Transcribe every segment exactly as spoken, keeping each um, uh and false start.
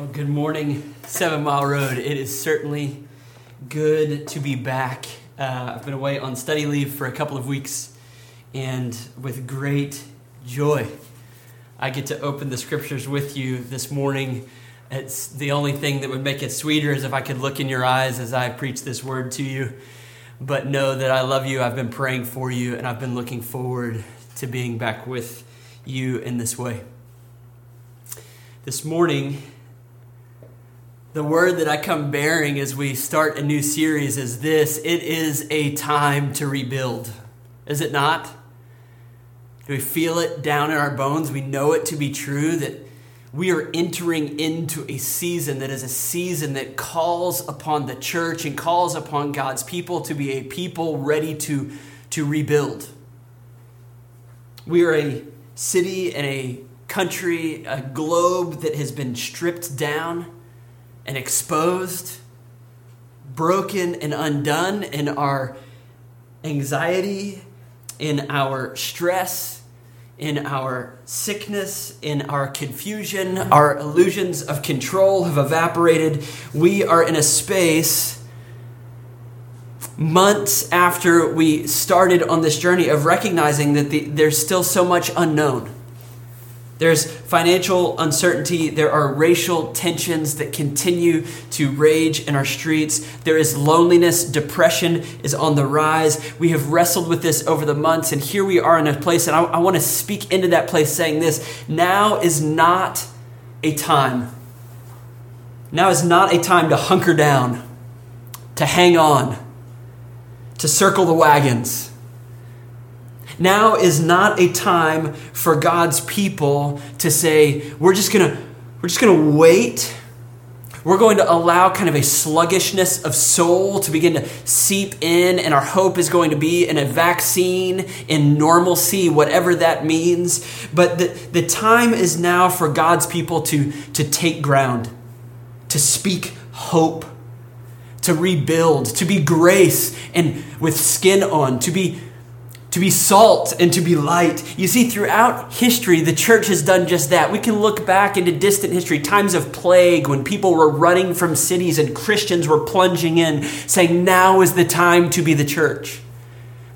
Well, good morning, Seven Mile Road. It is certainly good to be back. Uh, I've been away on study leave for a couple of weeks, and with great joy, I get to open the scriptures with you this morning. It's the only thing that would make it sweeter is if I could look in your eyes as I preach this word to you. But know that I love you, I've been praying for you, and I've been looking forward to being back with you in this way. This morning, the word that I come bearing as we start a new series is this: it is a time to rebuild. Is it not? Do we feel it down in our bones? We know it to be true that we are entering into a season that is a season that calls upon the church and calls upon God's people to be a people ready to, to rebuild. We are a city and a country, a globe that has been stripped down and exposed, broken and undone in our anxiety, in our stress, in our sickness, in our confusion. Our illusions of control have evaporated. We are in a space months after we started on this journey of recognizing that the, there's still so much unknown. There's financial uncertainty. There are racial tensions that continue to rage in our streets. There is loneliness. Depression is on the rise. We have wrestled with this over the months, and here we are in a place, and I, I want to speak into that place saying this: now is not a time. Now is not a time to hunker down, to hang on, to circle the wagons. Now is not a time for God's people to say, we're just going to we're just going to wait. We're going to allow kind of a sluggishness of soul to begin to seep in, and our hope is going to be in a vaccine, in normalcy, whatever that means. But the, the time is now for God's people to, to take ground, to speak hope, to rebuild, to be grace and with skin on, to be to be salt and to be light. You see, throughout history, the church has done just that. We can look back into distant history, times of plague when people were running from cities and Christians were plunging in, saying now is the time to be the church.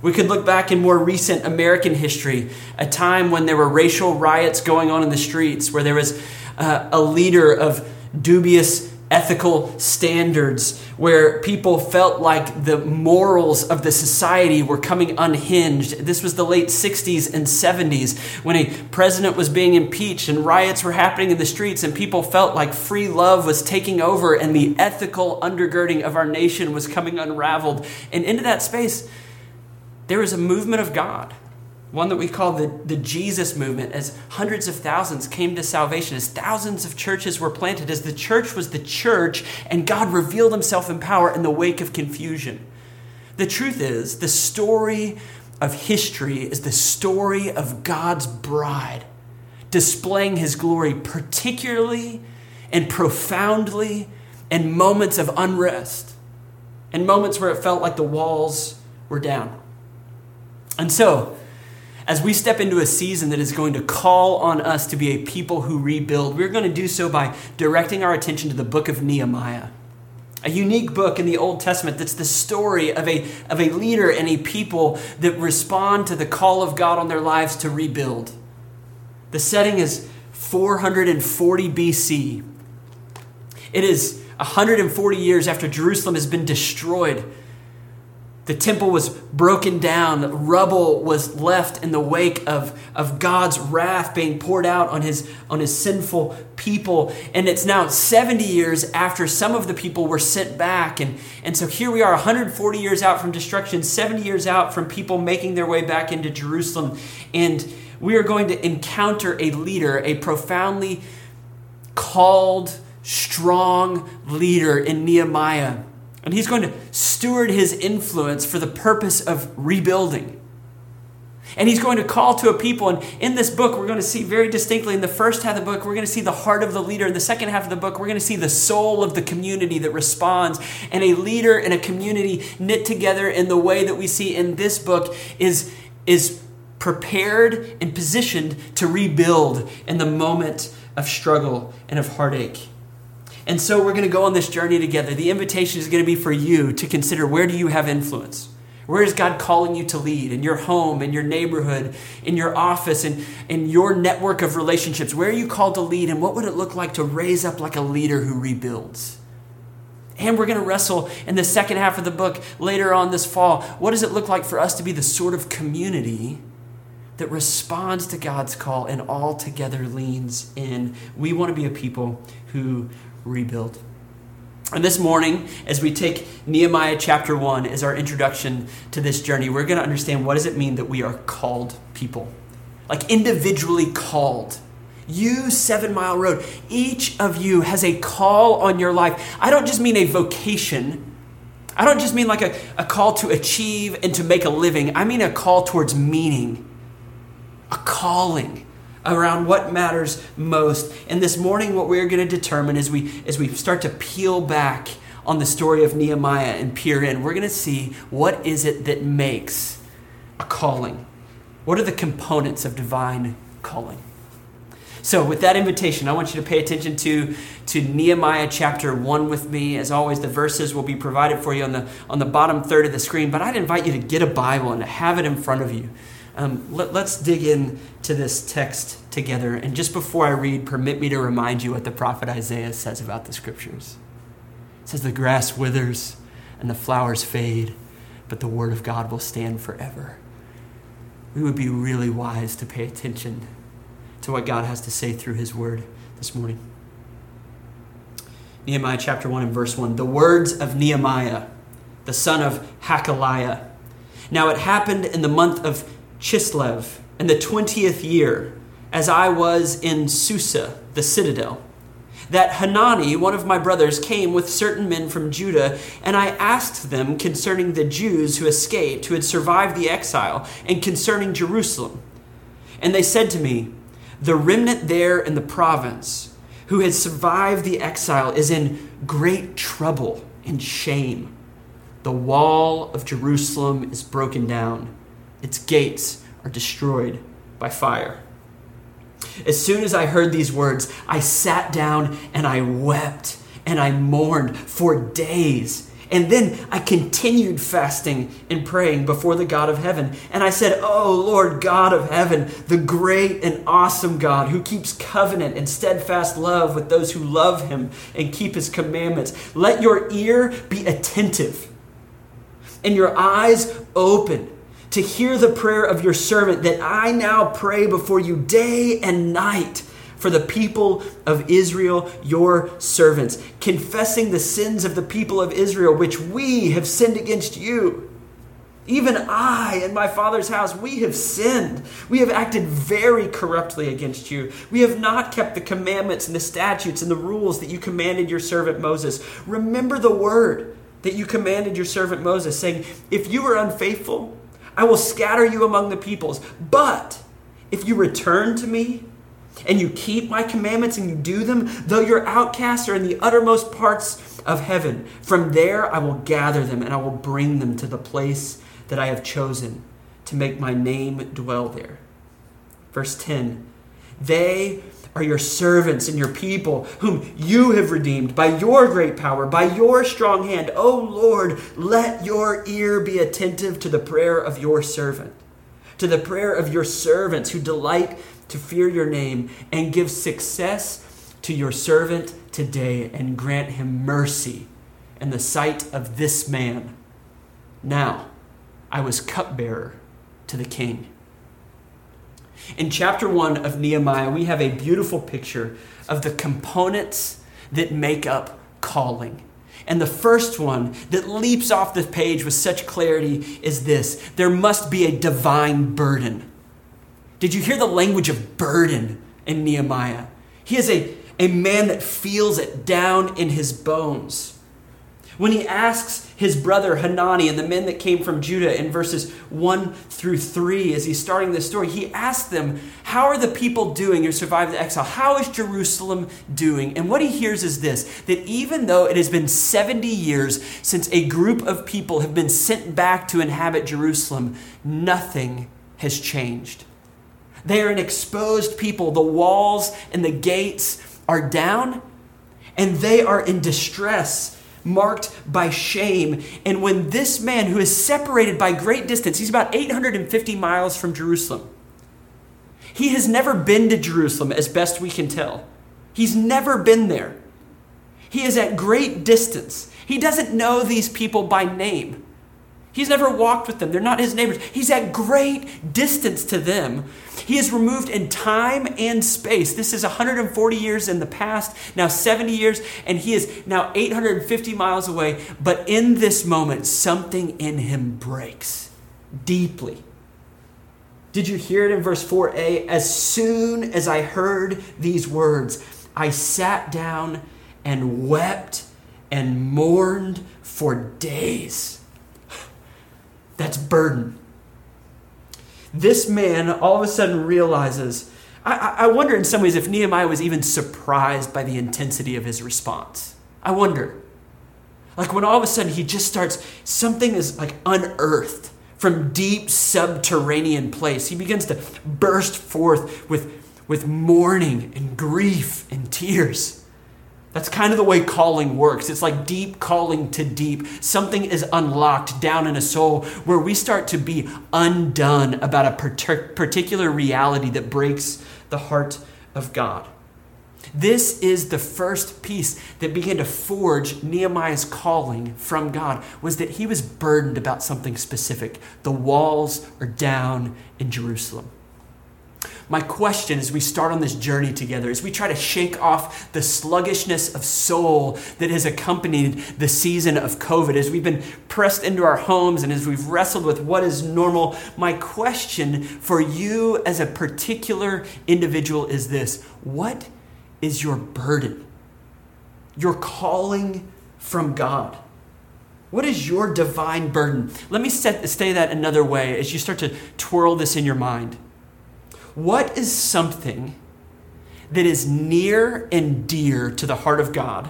We could look back in more recent American history, a time when there were racial riots going on in the streets, where there was uh, a leader of dubious ethical standards, where people felt like the morals of the society were coming unhinged. This was the late sixties and seventies when a president was being impeached and riots were happening in the streets, and people felt like free love was taking over and the ethical undergirding of our nation was coming unraveled. And into that space, there was a movement of God, one that we call the, the Jesus movement, as hundreds of thousands came to salvation, as thousands of churches were planted, as the church was the church, and God revealed himself in power in the wake of confusion. The truth is, the story of history is the story of God's bride displaying his glory particularly and profoundly in moments of unrest, in moments where it felt like the walls were down. And so, as we step into a season that is going to call on us to be a people who rebuild, we're going to do so by directing our attention to the book of Nehemiah, a unique book in the Old Testament that's the story of a, of a leader and a people that respond to the call of God on their lives to rebuild. The setting is four hundred forty B C. It is one hundred forty years after Jerusalem has been destroyed. The temple was broken down. Rubble was left in the wake of, of God's wrath being poured out on his, on his sinful people. And it's now seventy years after some of the people were sent back. And, and so here we are, one hundred forty years out from destruction, seventy years out from people making their way back into Jerusalem. And we are going to encounter a leader, a profoundly called, strong leader in Nehemiah. And he's going to steward his influence for the purpose of rebuilding. And he's going to call to a people. And in this book, we're going to see very distinctly in the first half of the book, we're going to see the heart of the leader. In the second half of the book, we're going to see the soul of the community that responds. And a leader and a community knit together in the way that we see in this book is, is prepared and positioned to rebuild in the moment of struggle and of heartache. And so we're going to go on this journey together. The invitation is going to be for you to consider, where do you have influence? Where is God calling you to lead? In your home, in your neighborhood, in your office, in, in your network of relationships? Where are you called to lead? And what would it look like to raise up like a leader who rebuilds? And we're going to wrestle in the second half of the book later on this fall. What does it look like for us to be the sort of community that responds to God's call and all together leans in? We want to be a people who rebuild. And this morning, as we take Nehemiah chapter one as our introduction to this journey, we're going to understand, what does it mean that we are called people? Like individually called. You, Seven Mile Road, each of you has a call on your life. I don't just mean a vocation. I don't just mean like a, a call to achieve and to make a living. I mean a call towards meaning, a calling around what matters most. And this morning, what we're going to determine as we as we start to peel back on the story of Nehemiah and peer in, we're going to see, what is it that makes a calling? What are the components of divine calling? So with that invitation, I want you to pay attention to, to Nehemiah chapter one with me. As always, the verses will be provided for you on the on the bottom third of the screen, but I'd invite you to get a Bible and to have it in front of you. Um, let, let's dig in to this text together. And just before I read, permit me to remind you what the prophet Isaiah says about the scriptures. It says, the grass withers and the flowers fade, but the word of God will stand forever. We would be really wise to pay attention to what God has to say through his word this morning. Nehemiah chapter one and verse one. The words of Nehemiah, the son of Hakaliah. Now it happened in the month of Chislev, in the twentieth year, as I was in Susa, the citadel, that Hanani, one of my brothers, came with certain men from Judah, and I asked them concerning the Jews who escaped, who had survived the exile, and concerning Jerusalem. And they said to me, the remnant there in the province, who had survived the exile, is in great trouble and shame. The wall of Jerusalem is broken down. Its gates are destroyed by fire. As soon as I heard these words, I sat down and I wept and I mourned for days. And then I continued fasting and praying before the God of heaven. And I said, oh, Lord God of heaven, the great and awesome God who keeps covenant and steadfast love with those who love him and keep his commandments, let your ear be attentive and your eyes open to hear the prayer of your servant that I now pray before you day and night for the people of Israel, your servants, confessing the sins of the people of Israel, which we have sinned against you. Even I and my father's house, we have sinned. We have acted very corruptly against you. We have not kept the commandments and the statutes and the rules that you commanded your servant Moses. Remember the word that you commanded your servant Moses, saying, if you are unfaithful, I will scatter you among the peoples. But if you return to me and you keep my commandments and you do them, though your outcasts are in the uttermost parts of heaven, from there I will gather them and I will bring them to the place that I have chosen to make my name dwell there. Verse ten, they are your servants and your people whom you have redeemed by your great power, by your strong hand. O Lord, let your ear be attentive to the prayer of your servant, to the prayer of your servants who delight to fear your name, and give success to your servant today, and grant him mercy in the sight of this man. Now, I was cupbearer to the king. In chapter one of Nehemiah, we have a beautiful picture of the components that make up calling. And the first one that leaps off the page with such clarity is this: there must be a divine burden. Did you hear the language of burden in Nehemiah? He is a, a man that feels it down in his bones. When he asks his brother Hanani and the men that came from Judah in verses one through three, as he's starting this story, he asks them, how are the people doing who survived the exile? How is Jerusalem doing? And what he hears is this, that even though it has been seventy years since a group of people have been sent back to inhabit Jerusalem, nothing has changed. They are an exposed people. The walls and the gates are down. and they are in distress, marked by shame. And when this man who is separated by great distance, he's about eight hundred fifty miles from Jerusalem. He has never been to Jerusalem, as best we can tell. He's never been there. He is at great distance. He doesn't know these people by name. He's never walked with them. They're not his neighbors. He's at great distance to them. He is removed in time and space. This is one hundred forty years in the past, now seventy years, and he is now eight hundred fifty miles away. But in this moment, something in him breaks deeply. Did you hear it in verse four a? As soon as I heard these words, I sat down and wept and mourned for days. That's burden. This man all of a sudden realizes, I, I wonder in some ways if Nehemiah was even surprised by the intensity of his response. I wonder. Like when all of a sudden he just starts, something is like unearthed from deep subterranean place. He begins to burst forth with, with mourning and grief and tears. That's kind of the way calling works. It's like deep calling to deep. Something is unlocked down in a soul where we start to be undone about a particular reality that breaks the heart of God. This is the first piece that began to forge Nehemiah's calling from God, was that he was burdened about something specific. The walls are down in Jerusalem. My question as we start on this journey together, as we try to shake off the sluggishness of soul that has accompanied the season of COVID, as we've been pressed into our homes and as we've wrestled with what is normal, my question for you as a particular individual is this: what is your burden? Your calling from God. What is your divine burden? Let me set, say that another way as you start to twirl this in your mind. What is something that is near and dear to the heart of God?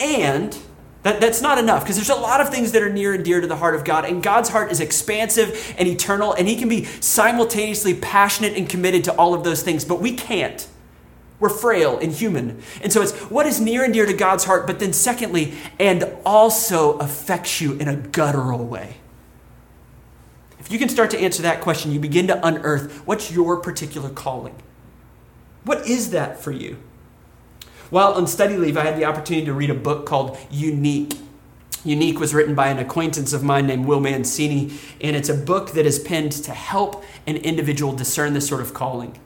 And that, that's not enough, because there's a lot of things that are near and dear to the heart of God, and God's heart is expansive and eternal, and he can be simultaneously passionate and committed to all of those things, but we can't. We're frail and human. And so it's what is near and dear to God's heart, but then secondly, and also affects you in a guttural way. If you can start to answer that question, you begin to unearth what's your particular calling. What is that for you? While on study leave, I had the opportunity to read a book called Unique. Unique was written by an acquaintance of mine named Will Mancini, and it's a book that is penned to help an individual discern this sort of calling.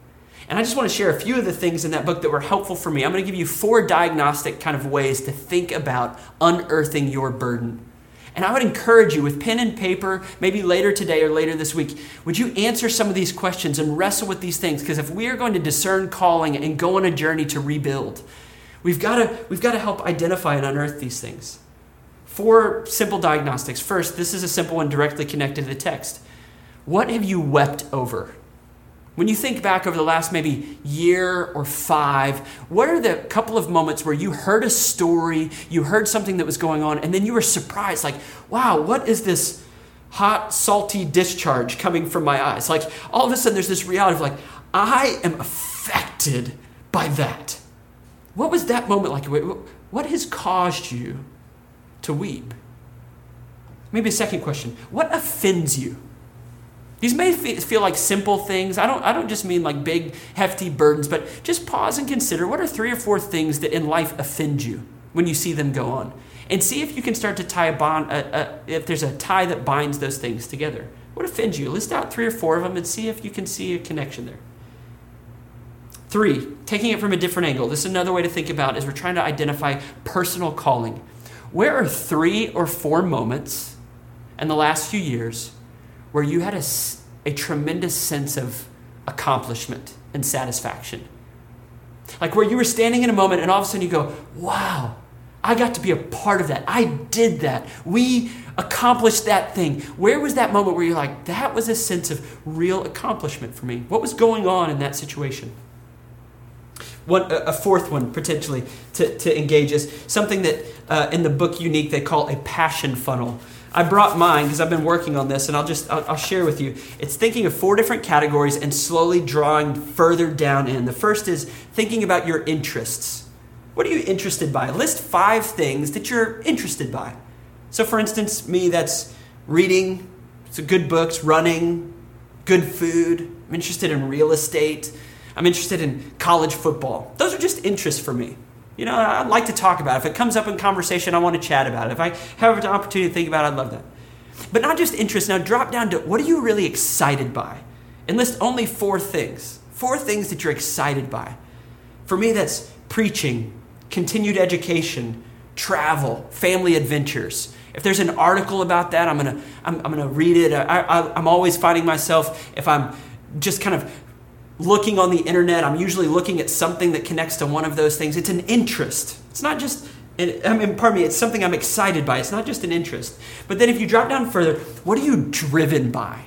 And I just want to share a few of the things in that book that were helpful for me. I'm going to give you four diagnostic kind of ways to think about unearthing your burden. And I would encourage you with pen and paper, maybe later today or later this week, would you answer some of these questions and wrestle with these things? Because if we are going to discern calling and go on a journey to rebuild, we've got to, we've got to help identify and unearth these things. Four simple diagnostics. First, this is a simple one directly connected to the text. What have you wept over? When you think back over the last maybe year or five, what are the couple of moments where you heard a story, you heard something that was going on, and then you were surprised, like, wow, what is this hot, salty discharge coming from my eyes? Like, all of a sudden, there's this reality of like, I am affected by that. What was that moment like? What has caused you to weep? Maybe a second question. What offends you? These may feel like simple things. I don't I don't just mean like big, hefty burdens, but just pause and consider what are three or four things that in life offend you when you see them go on. And see if you can start to tie a bond, a, a, if there's a tie that binds those things together. What offends you? List out three or four of them and see if you can see a connection there. Three, taking it from a different angle. This is another way to think about as we're trying to identify personal calling. Where are three or four moments in the last few years where you had a, a tremendous sense of accomplishment and satisfaction? Like where you were standing in a moment and all of a sudden you go, wow, I got to be a part of that. I did that. We accomplished that thing. Where was that moment where you're like, that was a sense of real accomplishment for me? What was going on in that situation? One, a fourth one, potentially, to, to engage is something that uh, in the book Unique they call a passion funnel. I brought mine because I've been working on this, and I'll just I'll, I'll share with you. It's thinking of four different categories and slowly drawing further down in. The first is thinking about your interests. What are you interested by? List five things that you're interested by. So for instance, me, that's reading, so good books, running, good food. I'm interested in real estate. I'm interested in college football. Those are just interests for me. You know, I'd like to talk about it. If it comes up in conversation, I want to chat about it. If I have an opportunity to think about it, I'd love that. But not just interests. Now drop down to what are you really excited by? And list only four things. Four things that you're excited by. For me, that's preaching, continued education, travel, family adventures. If there's an article about that, I'm gonna I'm, I'm gonna read it. I, I, I'm always finding myself, if I'm just kind of looking on the internet, I'm usually looking at something that connects to one of those things. It's an interest. It's not just, I mean, pardon me, it's something I'm excited by. It's not just an interest. But then if you drop down further, what are you driven by?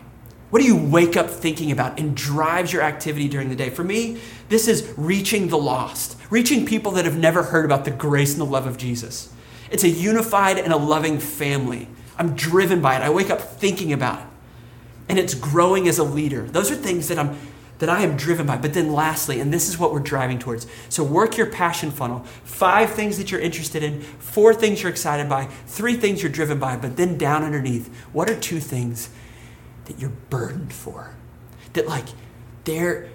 What do you wake up thinking about and drives your activity during the day? For me, this is reaching the lost, reaching people that have never heard about the grace and the love of Jesus. It's a unified and a loving family. I'm driven by it. I wake up thinking about it. And it's growing as a leader. Those are things that I'm that I am driven by. But then lastly, and this is what we're driving towards. So work your passion funnel. Five things that you're interested in, four things you're excited by, three things you're driven by, but then down underneath, what are two things that you're burdened for? That like, there,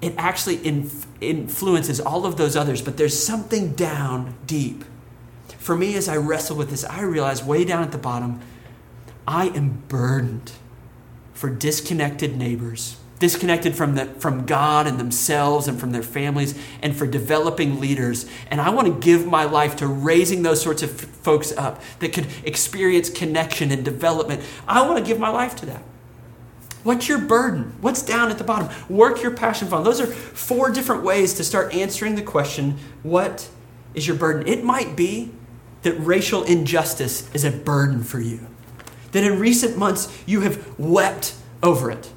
it actually inf- influences all of those others, but there's something down deep. For me, as I wrestle with this, I realize way down at the bottom, I am burdened for disconnected neighbors, disconnected from the, from God and themselves and from their families, and for developing leaders. And I want to give my life to raising those sorts of f- folks up that could experience connection and development. I want to give my life to that. What's your burden? What's down at the bottom? Work your passion funnel. Those are four different ways to start answering the question, what is your burden? It might be that racial injustice is a burden for you, that in recent months you have wept over it,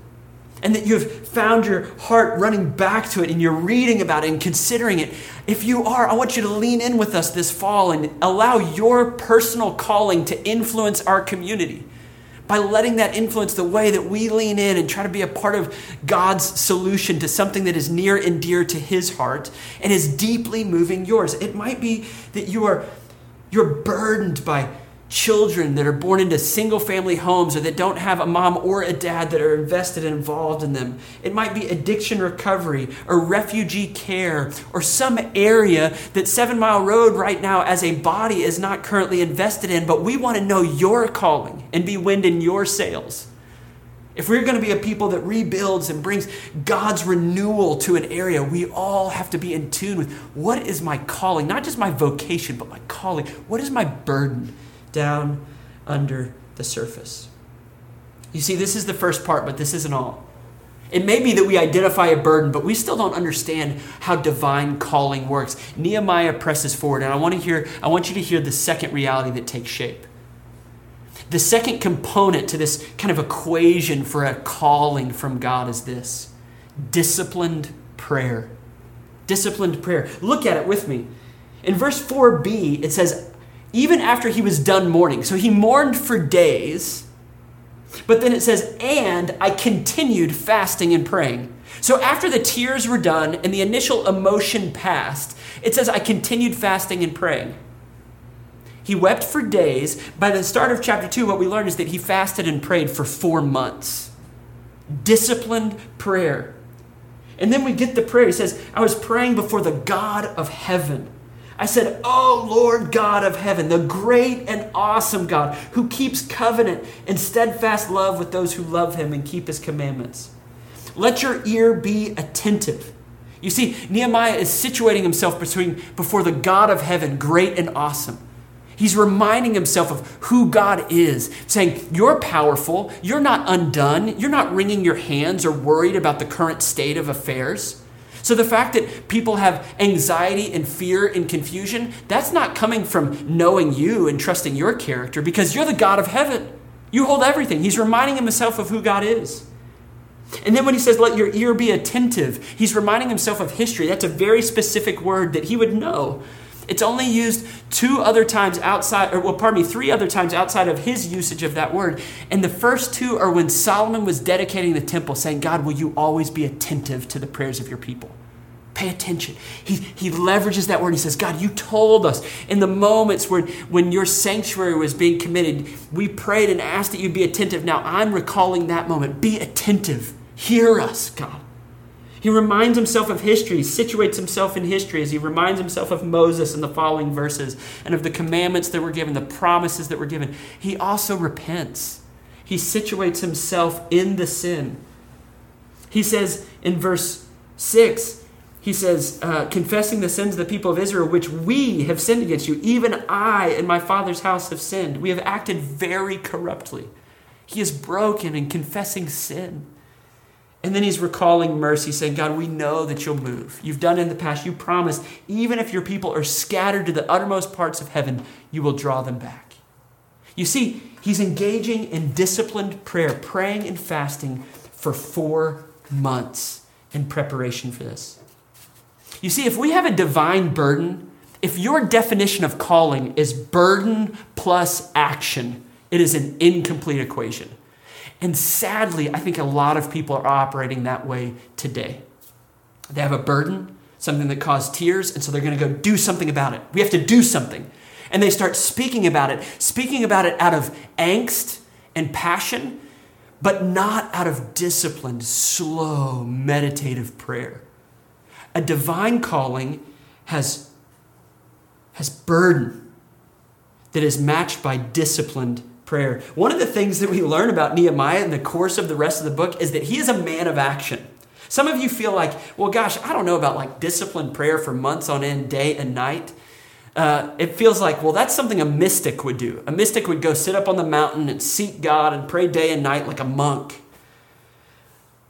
and that you have found your heart running back to it and you're reading about it and considering it. If you are, I want you to lean in with us this fall and allow your personal calling to influence our community by letting that influence the way that we lean in and try to be a part of God's solution to something that is near and dear to his heart and is deeply moving yours. It might be that you are you're burdened by children that are born into single-family homes or that don't have a mom or a dad that are invested and involved in them. It might be addiction recovery or refugee care or some area that Seven Mile Road right now as a body is not currently invested in, but we want to know your calling and be wind in your sails. If we're going to be a people that rebuilds and brings God's renewal to an area, we all have to be in tune with what is my calling, not just my vocation, but my calling. What is my burden down under the surface? You see, this is the first part, but this isn't all. It may be that we identify a burden, but we still don't understand how divine calling works. Nehemiah presses forward, and I want to hear, I want you to hear the second reality that takes shape. The second component to this kind of equation for a calling from God is this: disciplined prayer. Disciplined prayer. Look at it with me. In verse four b, it says, even after he was done mourning. So he mourned for days, but then it says, and I continued fasting and praying. So after the tears were done and the initial emotion passed, it says, I continued fasting and praying. He wept for days. By the start of chapter two, what we learn is that he fasted and prayed for four months. Disciplined prayer. And then we get the prayer. He says, I was praying before the God of heaven. I said, oh, Lord God of heaven, the great and awesome God who keeps covenant and steadfast love with those who love him and keep his commandments. Let your ear be attentive. You see, Nehemiah is situating himself between, before the God of heaven, great and awesome. He's reminding himself of who God is, saying, you're powerful, you're not undone, you're not wringing your hands or worried about the current state of affairs. So the fact that people have anxiety and fear and confusion, that's not coming from knowing you and trusting your character, because you're the God of heaven. You hold everything. He's reminding himself of who God is. And then when he says, let your ear be attentive, he's reminding himself of history. That's a very specific word that he would know. It's only used two other times outside, or well, pardon me, three other times outside of his usage of that word. And the first two are when Solomon was dedicating the temple, saying, God, will you always be attentive to the prayers of your people? Pay attention. He, he leverages that word. And he says, God, you told us in the moments when, when your sanctuary was being committed, we prayed and asked that you be attentive. Now I'm recalling that moment. Be attentive. Hear us, God. He reminds himself of history. He situates himself in history as he reminds himself of Moses in the following verses and of the commandments that were given, the promises that were given. He also repents. He situates himself in the sin. He says in verse six, he says, uh, confessing the sins of the people of Israel, which we have sinned against you, even I and my father's house have sinned. We have acted very corruptly. He is broken and confessing sin. And then he's recalling mercy, saying, God, we know that you'll move. You've done it in the past. You promised, even if your people are scattered to the uttermost parts of heaven, you will draw them back. You see, he's engaging in disciplined prayer, praying and fasting for four months in preparation for this. You see, if we have a divine burden, if your definition of calling is burden plus action, it is an incomplete equation. And sadly, I think a lot of people are operating that way today. They have a burden, something that caused tears, and so they're going to go do something about it. We have to do something. And they start speaking about it, speaking about it out of angst and passion, but not out of disciplined, slow, meditative prayer. A divine calling has, has burden that is matched by disciplined prayer. One of the things that we learn about Nehemiah in the course of the rest of the book is that he is a man of action. Some of you feel like, well, gosh, I don't know about like disciplined prayer for months on end, day and night. Uh, it feels like, well, that's something a mystic would do. A mystic would go sit up on the mountain and seek God and pray day and night like a monk.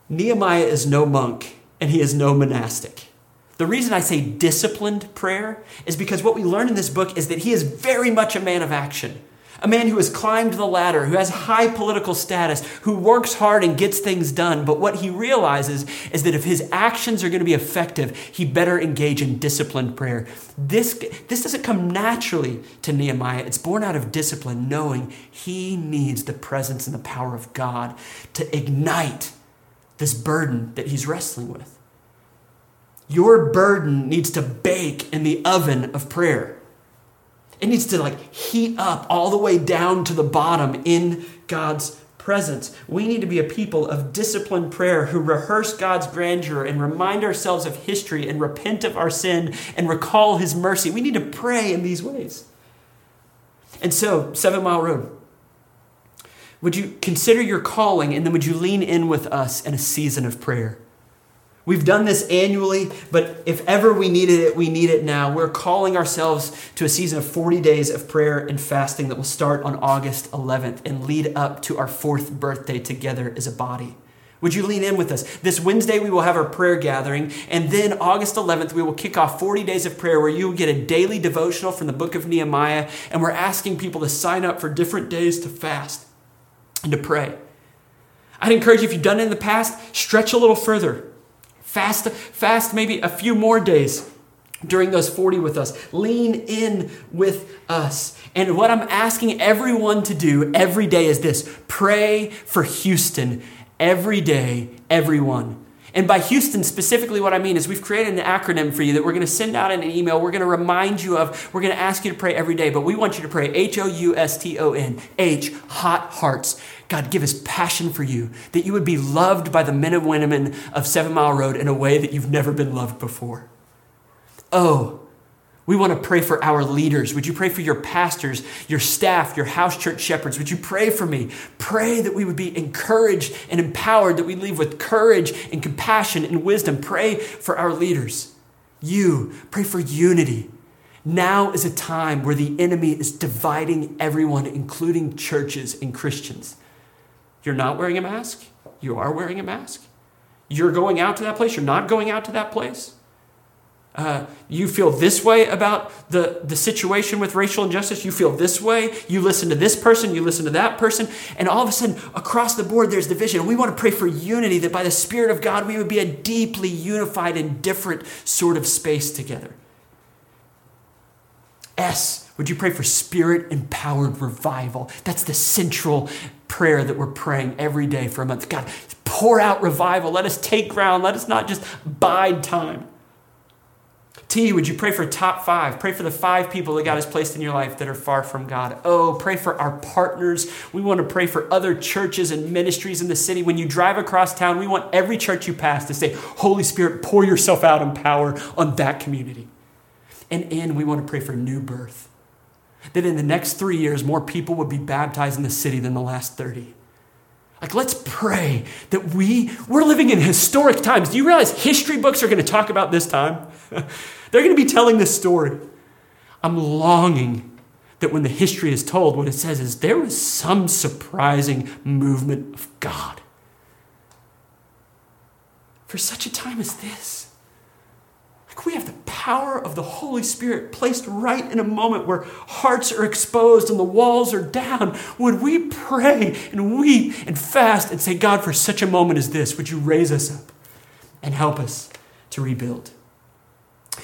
Nehemiah is no monk and he is no monastic. The reason I say disciplined prayer is because what we learn in this book is that he is very much a man of action. A man who has climbed the ladder, who has high political status, who works hard and gets things done. But what he realizes is that if his actions are going to be effective, he better engage in disciplined prayer. This, this doesn't come naturally to Nehemiah. It's born out of discipline, knowing he needs the presence and the power of God to ignite this burden that he's wrestling with. Your burden needs to bake in the oven of prayer. It needs to like heat up all the way down to the bottom in God's presence. We need to be a people of disciplined prayer who rehearse God's grandeur and remind ourselves of history and repent of our sin and recall his mercy. We need to pray in these ways. And so, Seven Mile Road, would you consider your calling, and then would you lean in with us in a season of prayer? We've done this annually, but if ever we needed it, we need it now. We're calling ourselves to a season of forty days of prayer and fasting that will start on August eleventh and lead up to our fourth birthday together as a body. Would you lean in with us? This Wednesday, we will have our prayer gathering, and then August eleventh, we will kick off forty days of prayer where you will get a daily devotional from the book of Nehemiah, and we're asking people to sign up for different days to fast and to pray. I'd encourage you, if you've done it in the past, stretch a little further. Fast, fast maybe a few more days during those forty with us. Lean in with us. And what I'm asking everyone to do every day is this. Pray for Houston every day, everyone. And by Houston specifically, what I mean is we've created an acronym for you that we're going to send out in an email. We're going to remind you of, we're going to ask you to pray every day, but we want you to pray H O U S T O N, H, hot hearts. God, give us passion for you, that you would be loved by the men and women of Seven Mile Road in a way that you've never been loved before. Oh, we want to pray for our leaders. Would you pray for your pastors, your staff, your house church shepherds? Would you pray for me? Pray that we would be encouraged and empowered, that we leave with courage and compassion and wisdom. Pray for our leaders. You, pray for unity. Now is a time where the enemy is dividing everyone, including churches and Christians. You're not wearing a mask. You are wearing a mask. You're going out to that place. You're not going out to that place. Uh, you feel this way about the, the situation with racial injustice. You feel this way. You listen to this person. You listen to that person. And all of a sudden, across the board, there's division. We want to pray for unity, that by the Spirit of God, we would be a deeply unified and different sort of space together. S, would you pray for Spirit-empowered revival? That's the central prayer that we're praying every day for a month. God, pour out revival. Let us take ground. Let us not just bide time. T, would you pray for top five? Pray for the five people that God has placed in your life that are far from God. Oh, pray for our partners. We want to pray for other churches and ministries in the city. When you drive across town, we want every church you pass to say, Holy Spirit, pour yourself out in power on that community. And in, we want to pray for new birth. That in the next three years, more people would be baptized in the city than the last thirty. Like, let's pray that we, we're living in historic times. Do you realize history books are going to talk about this time? They're going to be telling this story. I'm longing that when the history is told, what it says is there was some surprising movement of God for such a time as this. Like, we have the power of the Holy Spirit placed right in a moment where hearts are exposed and the walls are down. Would we pray and weep and fast and say, God, for such a moment as this, would you raise us up and help us to rebuild?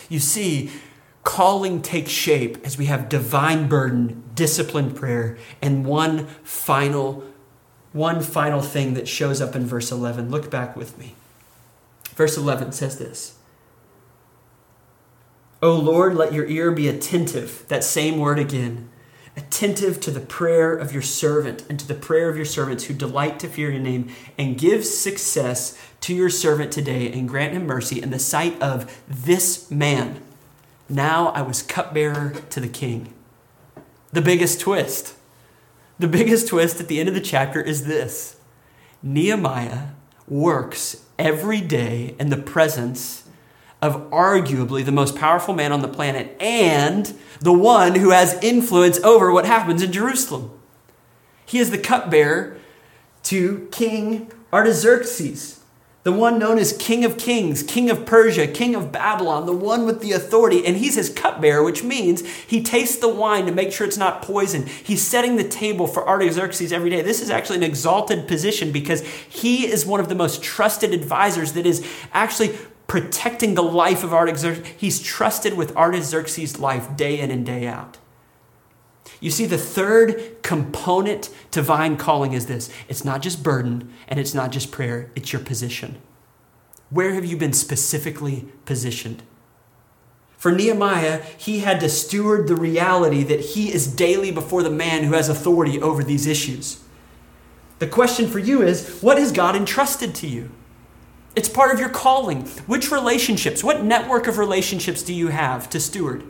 You see, calling takes shape as we have divine burden, disciplined prayer, and one final, one final thing that shows up in verse eleven. Look back with me. Verse eleven says this. O Lord, let your ear be attentive. That same word again. Attentive to the prayer of your servant and to the prayer of your servants who delight to fear your name, and give success to your servant today and grant him mercy in the sight of this man. Now I was cupbearer to the king. The biggest twist. The biggest twist at the end of the chapter is this. Nehemiah works every day in the presence of arguably the most powerful man on the planet and the one who has influence over what happens in Jerusalem. He is the cupbearer to King Artaxerxes, the one known as King of Kings, King of Persia, King of Babylon, the one with the authority, and he's his cupbearer, which means he tastes the wine to make sure it's not poison. He's setting the table for Artaxerxes every day. This is actually an exalted position because he is one of the most trusted advisors that is actually protecting the life of Artaxerxes. He's trusted with Artaxerxes' life day in and day out. You see, the third component to vine calling is this. It's not just burden and it's not just prayer. It's your position. Where have you been specifically positioned? For Nehemiah, he had to steward the reality that he is daily before the man who has authority over these issues. The question for you is, what has God entrusted to you? It's part of your calling. Which relationships, what network of relationships do you have to steward?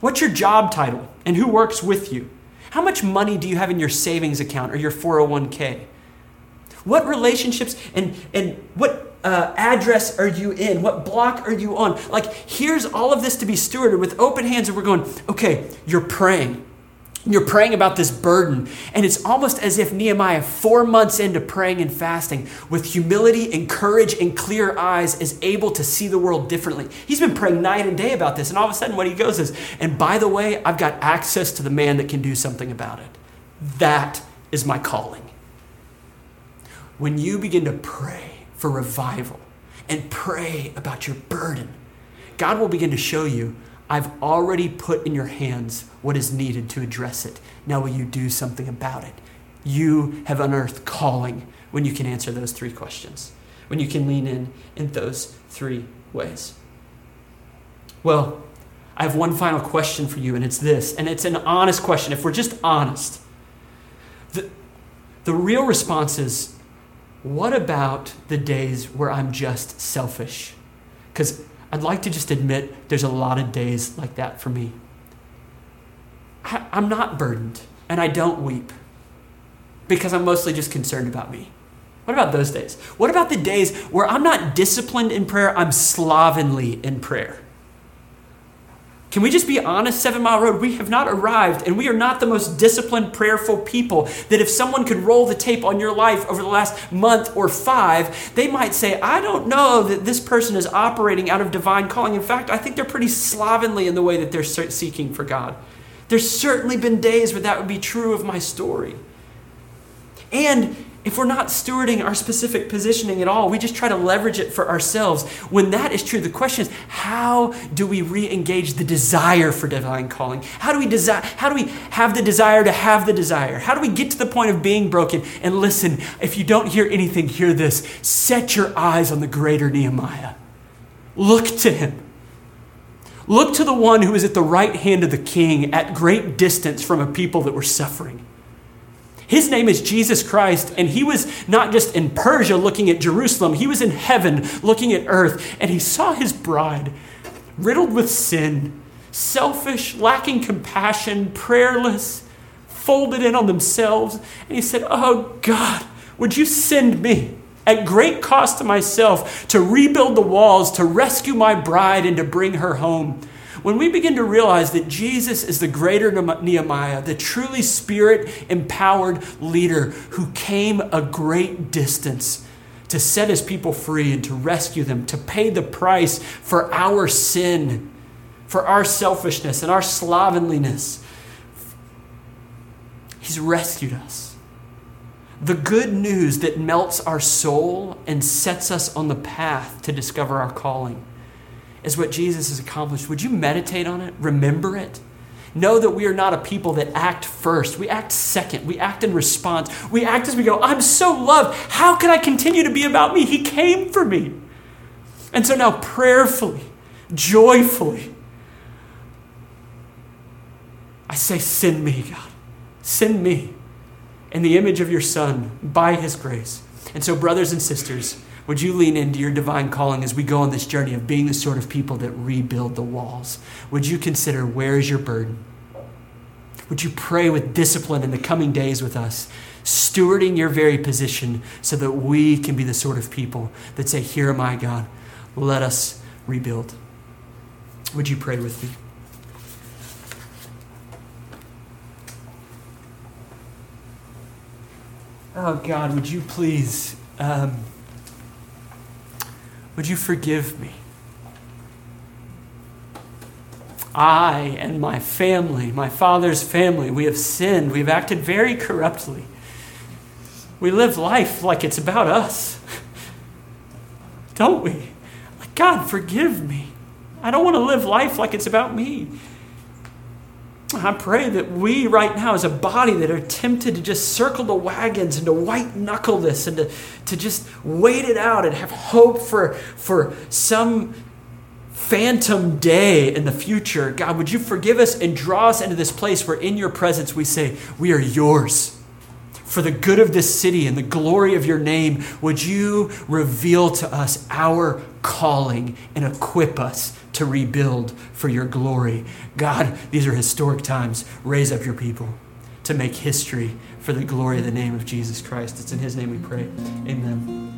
What's your job title and who works with you? How much money do you have in your savings account or your four oh one k? What relationships and, and what uh, address are you in? What block are you on? Like, here's all of this to be stewarded with open hands, and we're going, okay, you're praying. You're praying about this burden, and it's almost as if Nehemiah, four months into praying and fasting, with humility and courage and clear eyes, is able to see the world differently. He's been praying night and day about this, and all of a sudden what he goes is, and by the way, I've got access to the man that can do something about it. That is my calling. When you begin to pray for revival and pray about your burden, God will begin to show you, I've already put in your hands what is needed to address it. Now will you do something about it? You have unearthed calling when you can answer those three questions, when you can lean in in those three ways. Well, I have one final question for you, and it's this, and it's an honest question. If we're just honest, the, the real response is, what about the days where I'm just selfish? Because I'd like to just admit there's a lot of days like that for me. I, I'm not burdened, and I don't weep because I'm mostly just concerned about me. What about those days? What about the days where I'm not disciplined in prayer, I'm slovenly in prayer? Can we just be honest, Seven Mile Road? We have not arrived, and we are not the most disciplined, prayerful people that if someone could roll the tape on your life over the last month or five, they might say, I don't know that this person is operating out of divine calling. In fact, I think they're pretty slovenly in the way that they're seeking for God. There's certainly been days where that would be true of my story. And if we're not stewarding our specific positioning at all, we just try to leverage it for ourselves. When that is true, the question is, how do we re-engage the desire for divine calling? How do we desire? How do we have the desire to have the desire? How do we get to the point of being broken? And listen, if you don't hear anything, hear this. Set your eyes on the greater Nehemiah. Look to him. Look to the one who is at the right hand of the king at great distance from a people that were suffering. His name is Jesus Christ, and he was not just in Persia looking at Jerusalem. He was in heaven looking at earth, and he saw his bride riddled with sin, selfish, lacking compassion, prayerless, folded in on themselves. And he said, "Oh God, would you send me at great cost to myself to rebuild the walls, to rescue my bride, and to bring her home?" When we begin to realize that Jesus is the greater Nehemiah, the truly Spirit-empowered leader who came a great distance to set his people free and to rescue them, to pay the price for our sin, for our selfishness and our slovenliness, he's rescued us. The good news that melts our soul and sets us on the path to discover our calling is what Jesus has accomplished. Would you meditate on it? Remember it? Know that we are not a people that act first. We act second. We act in response. We act as we go, "I'm so loved. How can I continue to be about me? He came for me." And so now prayerfully, joyfully, I say, "Send me, God. Send me." In the image of your Son, by his grace. And so, brothers and sisters, would you lean into your divine calling as we go on this journey of being the sort of people that rebuild the walls? Would you consider, where is your burden? Would you pray with discipline in the coming days with us, stewarding your very position so that we can be the sort of people that say, "Here am I, God. Let us rebuild." Would you pray with me? Oh God, would you please, um, would you forgive me? I and my family, my father's family, we have sinned. We've acted very corruptly. We live life like it's about us, don't we? Like, God, forgive me. I don't want to live life like it's about me. I pray that we right now as a body that are tempted to just circle the wagons and to white knuckle this and to, to just wait it out and have hope for, for some phantom day in the future. God, would you forgive us and draw us into this place where in your presence we say, "We are yours. For the good of this city and the glory of your name, would you reveal to us our calling and equip us to rebuild for your glory?" God, these are historic times. Raise up your people to make history for the glory of the name of Jesus Christ. It's in his name we pray. Amen.